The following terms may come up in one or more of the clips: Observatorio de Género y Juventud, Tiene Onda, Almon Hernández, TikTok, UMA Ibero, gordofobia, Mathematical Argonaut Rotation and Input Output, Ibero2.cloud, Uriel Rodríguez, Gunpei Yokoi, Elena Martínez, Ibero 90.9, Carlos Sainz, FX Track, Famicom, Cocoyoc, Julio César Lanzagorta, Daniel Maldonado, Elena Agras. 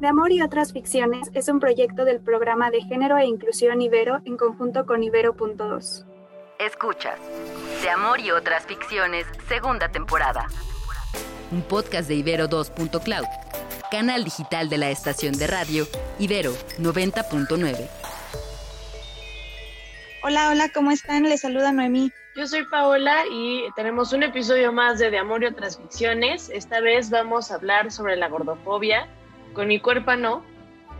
De Amor y otras ficciones es un proyecto del programa de Género e Inclusión Ibero en conjunto con Ibero.2. Escuchas De Amor y otras ficciones, segunda temporada. Un podcast de Ibero2.cloud, canal digital de la estación de radio Ibero 90.9. Hola, hola, ¿cómo están? Les saluda Noemí. Yo soy Paola y tenemos un episodio más de Amor y otras ficciones. Esta vez vamos a hablar sobre la gordofobia. Con mi cuerpo no.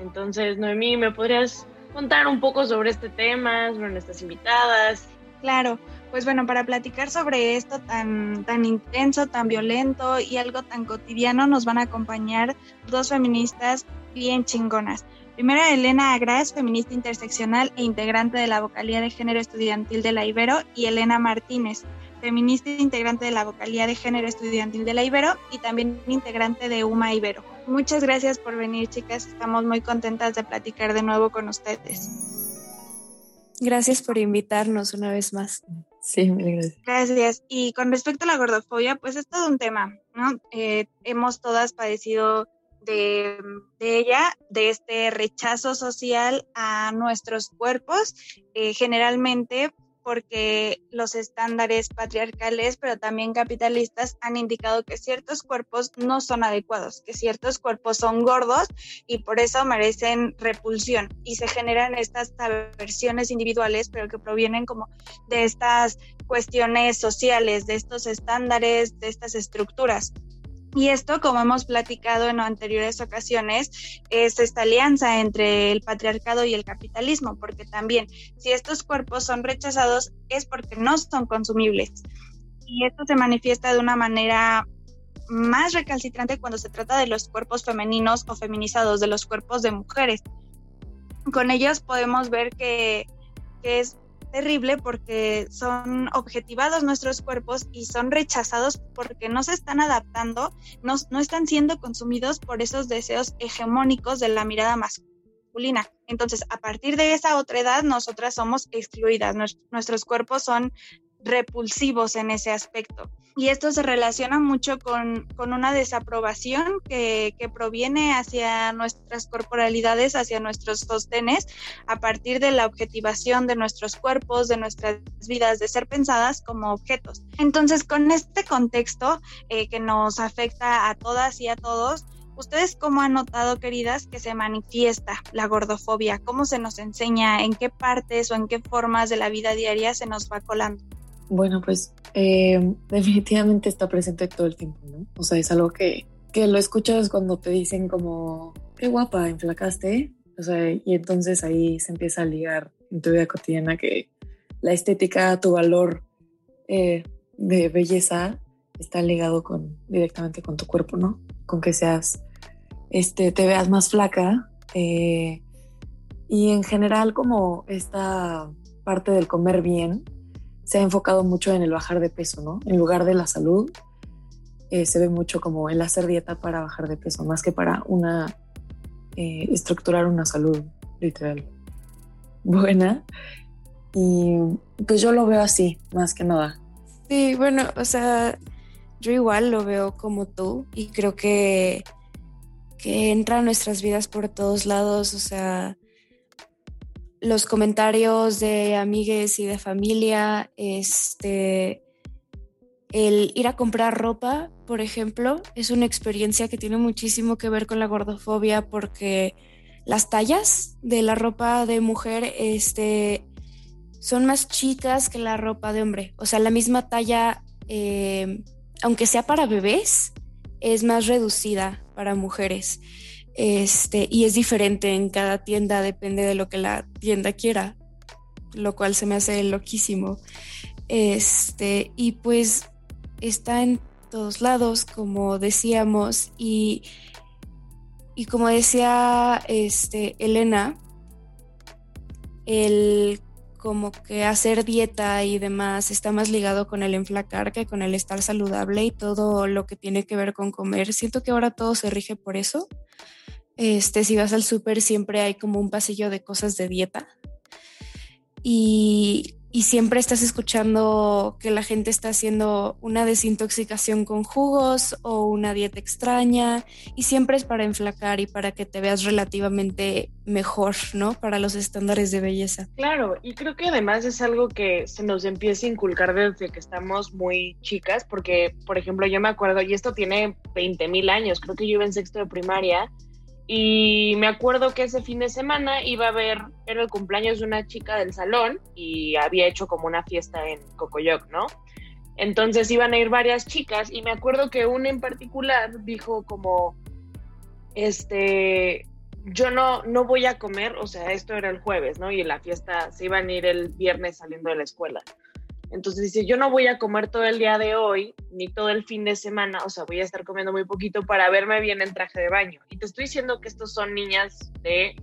Entonces, Noemí, ¿me podrías contar un poco sobre este tema, sobre nuestras invitadas? Claro, pues bueno, para platicar sobre esto tan intenso, tan violento y algo tan cotidiano, nos van a acompañar dos feministas bien chingonas. Primero, Elena Agras, feminista interseccional e integrante de la Vocalía de Género Estudiantil de la Ibero, y Elena Martínez, feminista integrante de la Vocalía de Género Estudiantil de la Ibero y también integrante de UMA Ibero. Muchas gracias por venir, chicas. Estamos muy contentas de platicar de nuevo con ustedes. Gracias por invitarnos una vez más. Sí, gracias. Gracias. Y con respecto a la gordofobia, pues es todo un tema, ¿no? Hemos todas padecido de ella, de este rechazo social a nuestros cuerpos, generalmente porque los estándares patriarcales, pero también capitalistas, han indicado que ciertos cuerpos no son adecuados, que ciertos cuerpos son gordos y por eso merecen repulsión. Y se generan estas aversiones individuales, pero que provienen como de estas cuestiones sociales, de estos estándares, de estas estructuras. Y esto, como hemos platicado en anteriores ocasiones, es esta alianza entre el patriarcado y el capitalismo, porque también si estos cuerpos son rechazados es porque no son consumibles. Y esto se manifiesta de una manera más recalcitrante cuando se trata de los cuerpos femeninos o feminizados, de los cuerpos de mujeres. Con ellos podemos ver que es terrible porque son objetivados nuestros cuerpos y son rechazados porque no se están adaptando, no están siendo consumidos por esos deseos hegemónicos de la mirada masculina. Entonces, a partir de esa otra edad, nosotras somos excluidas, nuestros cuerpos son repulsivos en ese aspecto. Y esto se relaciona mucho con una desaprobación que proviene hacia nuestras corporalidades, hacia nuestros sostenes, a partir de la objetivación de nuestros cuerpos, de nuestras vidas, de ser pensadas como objetos. Entonces, con este contexto que nos afecta a todas y a todos, ¿ustedes cómo han notado, queridas, que se manifiesta la gordofobia? ¿Cómo se nos enseña? ¿En qué partes o en qué formas de la vida diaria se nos va colando? Bueno, pues definitivamente está presente todo el tiempo, ¿no? O sea, es algo que lo escuchas cuando te dicen como, qué guapa, enflacaste. O sea, y entonces ahí se empieza a ligar en tu vida cotidiana que la estética, tu valor de belleza está ligado directamente con tu cuerpo, ¿no? Con que seas, te veas más flaca. Y en general, como esta parte del comer bien se ha enfocado mucho en el bajar de peso, ¿no? En lugar de la salud, se ve mucho como el hacer dieta para bajar de peso, más que para estructurar una salud literal buena. Y pues yo lo veo así, más que nada. Sí, bueno, o sea, yo igual lo veo como tú y creo que entra a nuestras vidas por todos lados, o sea, los comentarios de amigues y de familia, el ir a comprar ropa, por ejemplo, es una experiencia que tiene muchísimo que ver con la gordofobia porque las tallas de la ropa de mujer, son más chicas que la ropa de hombre. O sea, la misma talla, aunque sea para bebés, es más reducida para mujeres. Y es diferente en cada tienda, depende de lo que la tienda quiera, lo cual se me hace loquísimo. Y pues está en todos lados, como decíamos, y como decía Elena, el como que hacer dieta y demás está más ligado con el enflacar que con el estar saludable y todo lo que tiene que ver con comer. Siento que ahora todo se rige por eso. Si vas al súper siempre hay como un pasillo de cosas de dieta. Y, y siempre estás escuchando que la gente está haciendo una desintoxicación con jugos o una dieta extraña, y siempre es para enflacar y para que te veas relativamente mejor, ¿no? Para los estándares de belleza. Claro, y creo que además es algo que se nos empieza a inculcar desde que estamos muy chicas, porque, por ejemplo, yo me acuerdo, y esto tiene 20,000 años, creo que yo iba en sexto de primaria, y me acuerdo que ese fin de semana iba a ver, era el cumpleaños de una chica del salón y había hecho como una fiesta en Cocoyoc, ¿no? Entonces iban a ir varias chicas y me acuerdo que una en particular dijo como, yo no voy a comer, o sea, esto era el jueves, ¿no? Y la fiesta se iban a ir el viernes saliendo de la escuela. Entonces dice, yo no voy a comer todo el día de hoy, ni todo el fin de semana, o sea, voy a estar comiendo muy poquito para verme bien en traje de baño. Y te estoy diciendo que estos son niñas de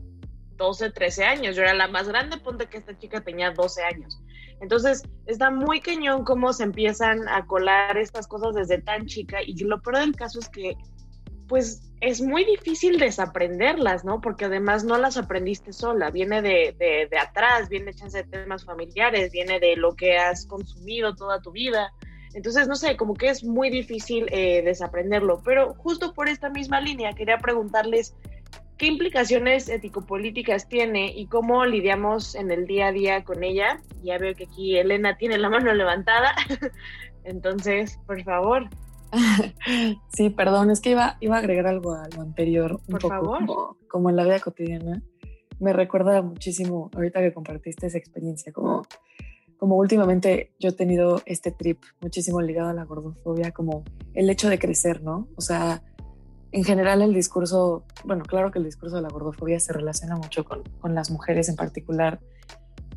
12, 13 años. Yo era la más grande, ponte que esta chica tenía 12 años. Entonces, está muy cañón cómo se empiezan a colar estas cosas desde tan chica. Y lo peor del caso es que, pues, es muy difícil desaprenderlas, ¿no? Porque además no las aprendiste sola, viene de atrás, viene chance de temas familiares, viene de lo que has consumido toda tu vida. Entonces, no sé, como que es muy difícil desaprenderlo. Pero justo por esta misma línea quería preguntarles qué implicaciones ético-políticas tiene y cómo lidiamos en el día a día con ella. Ya veo que aquí Elena tiene la mano levantada, entonces, por favor. Sí, perdón, es que iba a agregar algo a lo anterior, un por poco favor. Como en la vida cotidiana, me recuerda muchísimo, ahorita que compartiste esa experiencia, como últimamente yo he tenido este trip muchísimo ligado a la gordofobia, como el hecho de crecer, ¿no? O sea, en general el discurso, bueno, claro que el discurso de la gordofobia se relaciona mucho con las mujeres en particular,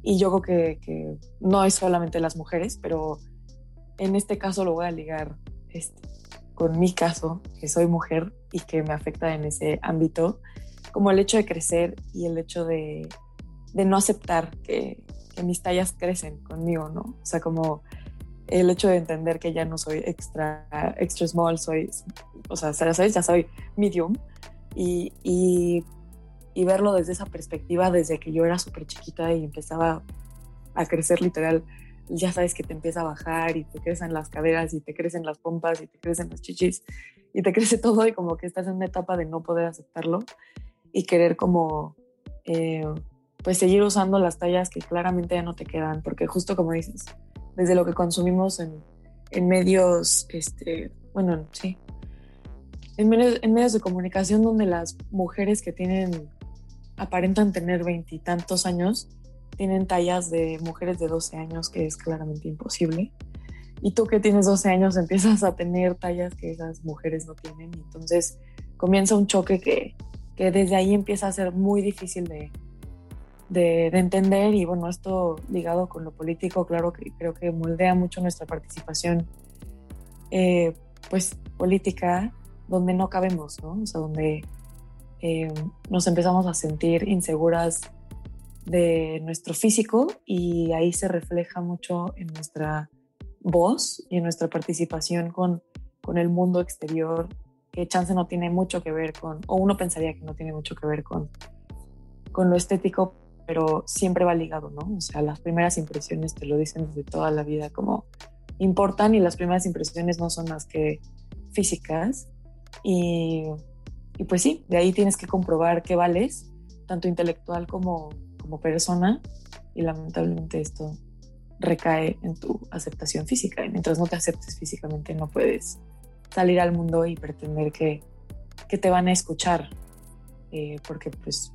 y yo creo que no es solamente las mujeres, pero en este caso lo voy a ligar con mi caso, que soy mujer y que me afecta en ese ámbito, como el hecho de crecer y el hecho de no aceptar que mis tallas crecen conmigo, ¿no? O sea, como el hecho de entender que ya no soy extra small, soy, o sea, ¿sabes? Ya soy medium, y verlo desde esa perspectiva, desde que yo era súper chiquita y empezaba a crecer literal. Ya sabes que te empieza a bajar y te crecen las caderas y te crecen las pompas y te crecen las chichis y te crece todo, y como que estás en una etapa de no poder aceptarlo y querer como pues seguir usando las tallas que claramente ya no te quedan, porque justo como dices, desde lo que consumimos en medios en medios de comunicación, donde las mujeres que aparentan tener 20 y tantos años tienen tallas de mujeres de 12 años, que es claramente imposible. Y tú que tienes 12 años empiezas a tener tallas que esas mujeres no tienen. Y entonces comienza un choque que desde ahí empieza a ser muy difícil de entender. Y bueno, esto ligado con lo político, claro que creo que moldea mucho nuestra participación pues política, donde no cabemos, ¿no? O sea, donde nos empezamos a sentir inseguras de nuestro físico, y ahí se refleja mucho en nuestra voz y en nuestra participación con el mundo exterior, que chance no tiene mucho que ver o uno pensaría que no tiene mucho que ver con lo estético, pero siempre va ligado, ¿no? O sea, las primeras impresiones, te lo dicen desde toda la vida, como importan, y las primeras impresiones no son más que físicas, y pues sí, de ahí tienes que comprobar qué vales, tanto intelectual como persona, y lamentablemente esto recae en tu aceptación física, y mientras no te aceptes físicamente no puedes salir al mundo y pretender que te van a escuchar, porque pues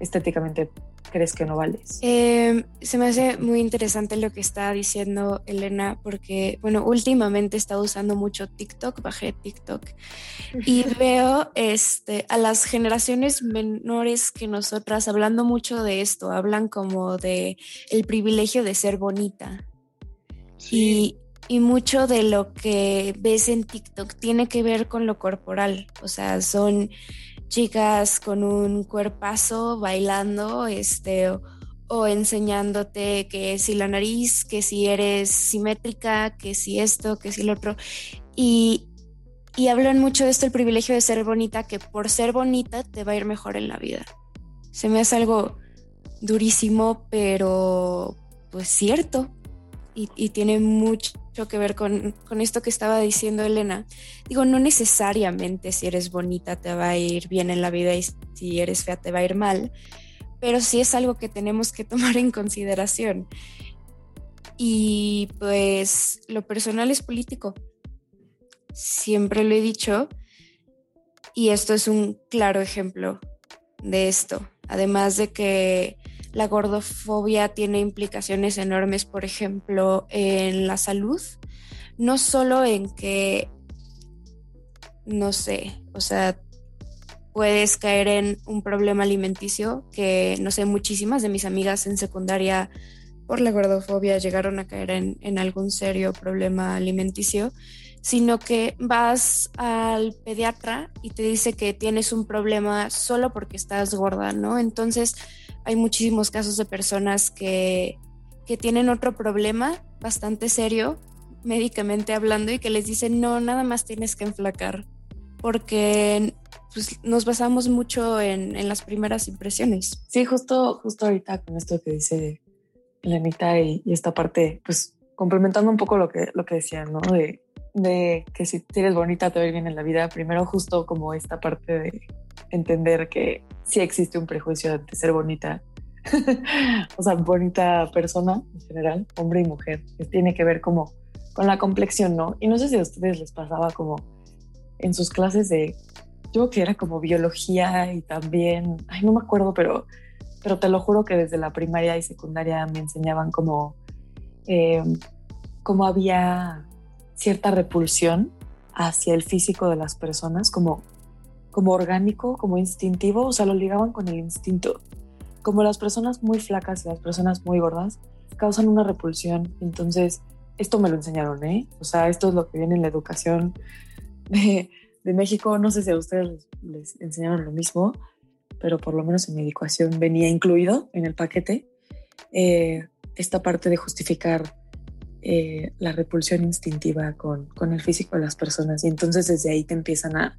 estéticamente crees que no vales. Se me hace muy interesante lo que está diciendo Elena, porque bueno, últimamente he estado usando mucho TikTok, bajé TikTok y veo a las generaciones menores que nosotras hablando mucho de esto, hablan como de el privilegio de ser bonita. Sí. Y mucho de lo que ves en TikTok tiene que ver con lo corporal, o sea, son chicas con un cuerpazo bailando, o enseñándote que si la nariz, que si eres simétrica, que si esto, que si lo otro, y hablan mucho de esto, el privilegio de ser bonita, que por ser bonita te va a ir mejor en la vida. Se me hace algo durísimo, pero pues cierto. y tiene mucho que ver con esto que estaba diciendo Elena. Digo, no necesariamente si eres bonita te va a ir bien en la vida y si eres fea te va a ir mal, pero sí es algo que tenemos que tomar en consideración. Y pues lo personal es político. Siempre lo he dicho y esto es un claro ejemplo de esto. Además de que la gordofobia tiene implicaciones enormes, por ejemplo, en la salud, no solo en que, no sé, o sea, puedes caer en un problema alimenticio que, no sé, muchísimas de mis amigas en secundaria por la gordofobia llegaron a caer en algún serio problema alimenticio, sino que vas al pediatra y te dice que tienes un problema solo porque estás gorda, ¿no? Entonces hay muchísimos casos de personas que tienen otro problema bastante serio, médicamente hablando, y que les dicen, no, nada más tienes que enflacar, porque pues, nos basamos mucho en las primeras impresiones. Sí, justo ahorita con esto que dice Elenita y esta parte, pues complementando un poco lo que decían, ¿no? De que si eres bonita te va a ir bien en la vida, primero justo como esta parte de entender que sí existe un prejuicio ante ser bonita, o sea, bonita persona en general, hombre y mujer, que tiene que ver como con la complexión, ¿no? Y no sé si a ustedes les pasaba como en sus clases de, yo que era como biología y también, ay, no me acuerdo, pero te lo juro que desde la primaria y secundaria me enseñaban como cómo había cierta repulsión hacia el físico de las personas, como orgánico, como instintivo, o sea, lo ligaban con el instinto. Como las personas muy flacas y las personas muy gordas causan una repulsión. Entonces, esto me lo enseñaron, ¿eh? O sea, esto es lo que viene en la educación de México. No sé si a ustedes les enseñaron lo mismo, pero por lo menos en mi educación venía incluido en el paquete esta parte de justificar la repulsión instintiva con el físico de las personas. Y entonces desde ahí te empiezan a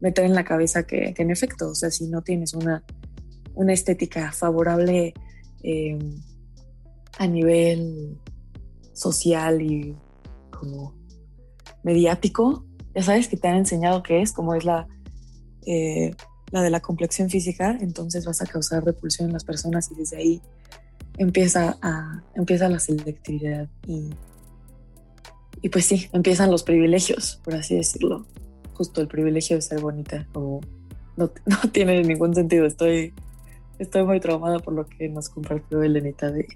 meter en la cabeza que en efecto, o sea, si no tienes una estética favorable a nivel social y como mediático, ya sabes que te han enseñado que es como es la de la complexión física, entonces vas a causar repulsión en las personas y desde ahí empieza la selectividad y pues sí, empiezan los privilegios, por así decirlo. Justo el privilegio de ser bonita, como no tiene ningún sentido. Estoy muy traumada por lo que nos compartió Elenita de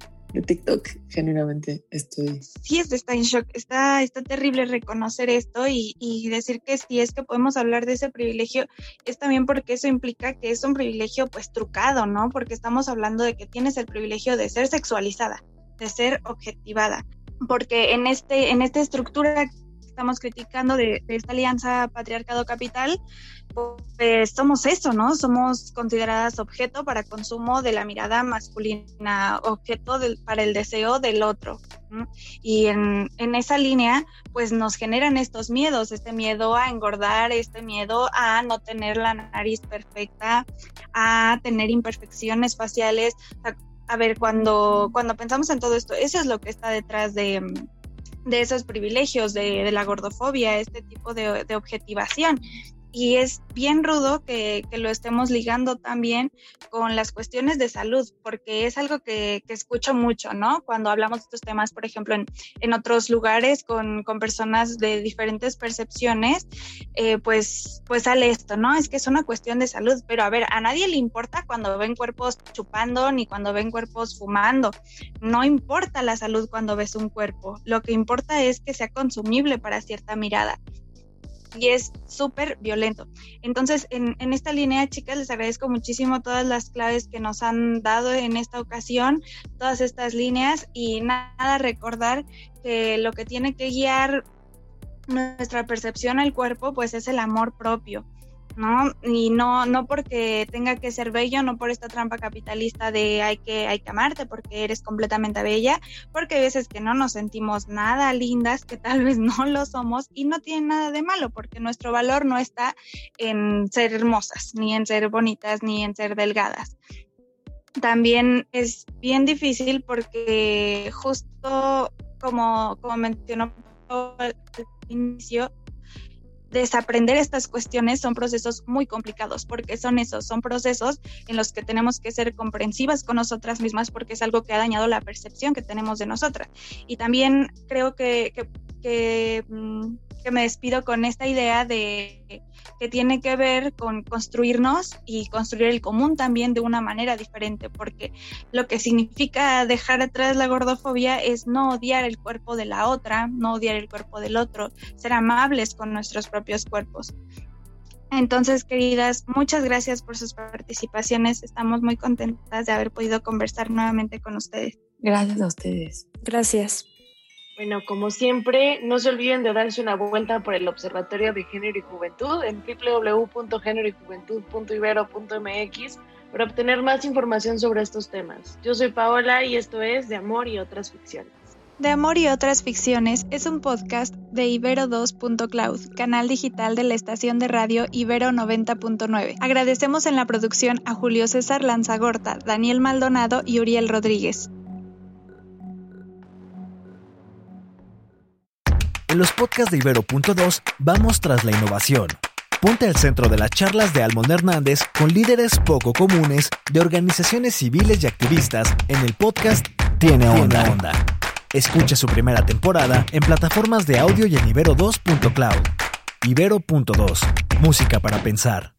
TikTok. Genuinamente estoy... Sí, está en shock. Está terrible reconocer esto y decir que si es que podemos hablar de ese privilegio es también porque eso implica que es un privilegio pues trucado, ¿no? Porque estamos hablando de que tienes el privilegio de ser sexualizada, de ser objetivada. Porque en esta estructura estamos criticando de esta alianza patriarcado-capital, pues somos eso, ¿no? Somos consideradas objeto para consumo de la mirada masculina, objeto para el deseo del otro. Y en esa línea, pues nos generan estos miedos, este miedo a engordar, este miedo a no tener la nariz perfecta, a tener imperfecciones faciales. A ver, cuando pensamos en todo esto, eso es lo que está detrás de esos privilegios, de la gordofobia, este tipo de objetivación. Y es bien rudo que lo estemos ligando también con las cuestiones de salud, porque es algo que escucho mucho, ¿no? Cuando hablamos de estos temas, por ejemplo, en otros lugares con personas de diferentes percepciones, pues sale esto, ¿no? Es que es una cuestión de salud, pero a ver, a nadie le importa cuando ven cuerpos chupando ni cuando ven cuerpos fumando. No importa la salud cuando ves un cuerpo, lo que importa es que sea consumible para cierta mirada. Y es súper violento. Entonces, en esta línea, chicas, les agradezco muchísimo todas las claves que nos han dado en esta ocasión, todas estas líneas, y nada, recordar que lo que tiene que guiar nuestra percepción al cuerpo, pues es el amor propio, ¿no? Y no porque tenga que ser bello, no por esta trampa capitalista de hay que amarte porque eres completamente bella, porque hay veces que no nos sentimos nada lindas, que tal vez no lo somos, y no tiene nada de malo, porque nuestro valor no está en ser hermosas, ni en ser bonitas, ni en ser delgadas. También es bien difícil porque justo como mencionó al inicio, desaprender estas cuestiones son procesos muy complicados, porque son procesos en los que tenemos que ser comprensivas con nosotras mismas, porque es algo que ha dañado la percepción que tenemos de nosotras. Y también creo que me despido con esta idea de que tiene que ver con construirnos y construir el común también de una manera diferente, porque lo que significa dejar atrás la gordofobia es no odiar el cuerpo de la otra, no odiar el cuerpo del otro, ser amables con nuestros propios cuerpos. Entonces, queridas, muchas gracias por sus participaciones. Estamos muy contentas de haber podido conversar nuevamente con ustedes. Gracias a ustedes. Gracias. Bueno, como siempre, no se olviden de darse una vuelta por el Observatorio de Género y Juventud en www.generoyjuventud.ibero.mx para obtener más información sobre estos temas. Yo soy Paola y esto es De Amor y Otras Ficciones. De Amor y Otras Ficciones es un podcast de Ibero2.cloud, canal digital de la estación de radio Ibero 90.9. Agradecemos en la producción a Julio César Lanzagorta, Daniel Maldonado y Uriel Rodríguez. En los podcasts de Ibero.2 vamos tras la innovación. Ponte al centro de las charlas de Almon Hernández con líderes poco comunes de organizaciones civiles y activistas en el podcast Tiene Onda. Escucha su primera temporada en plataformas de audio y en Ibero2.cloud. Ibero.2, música para pensar.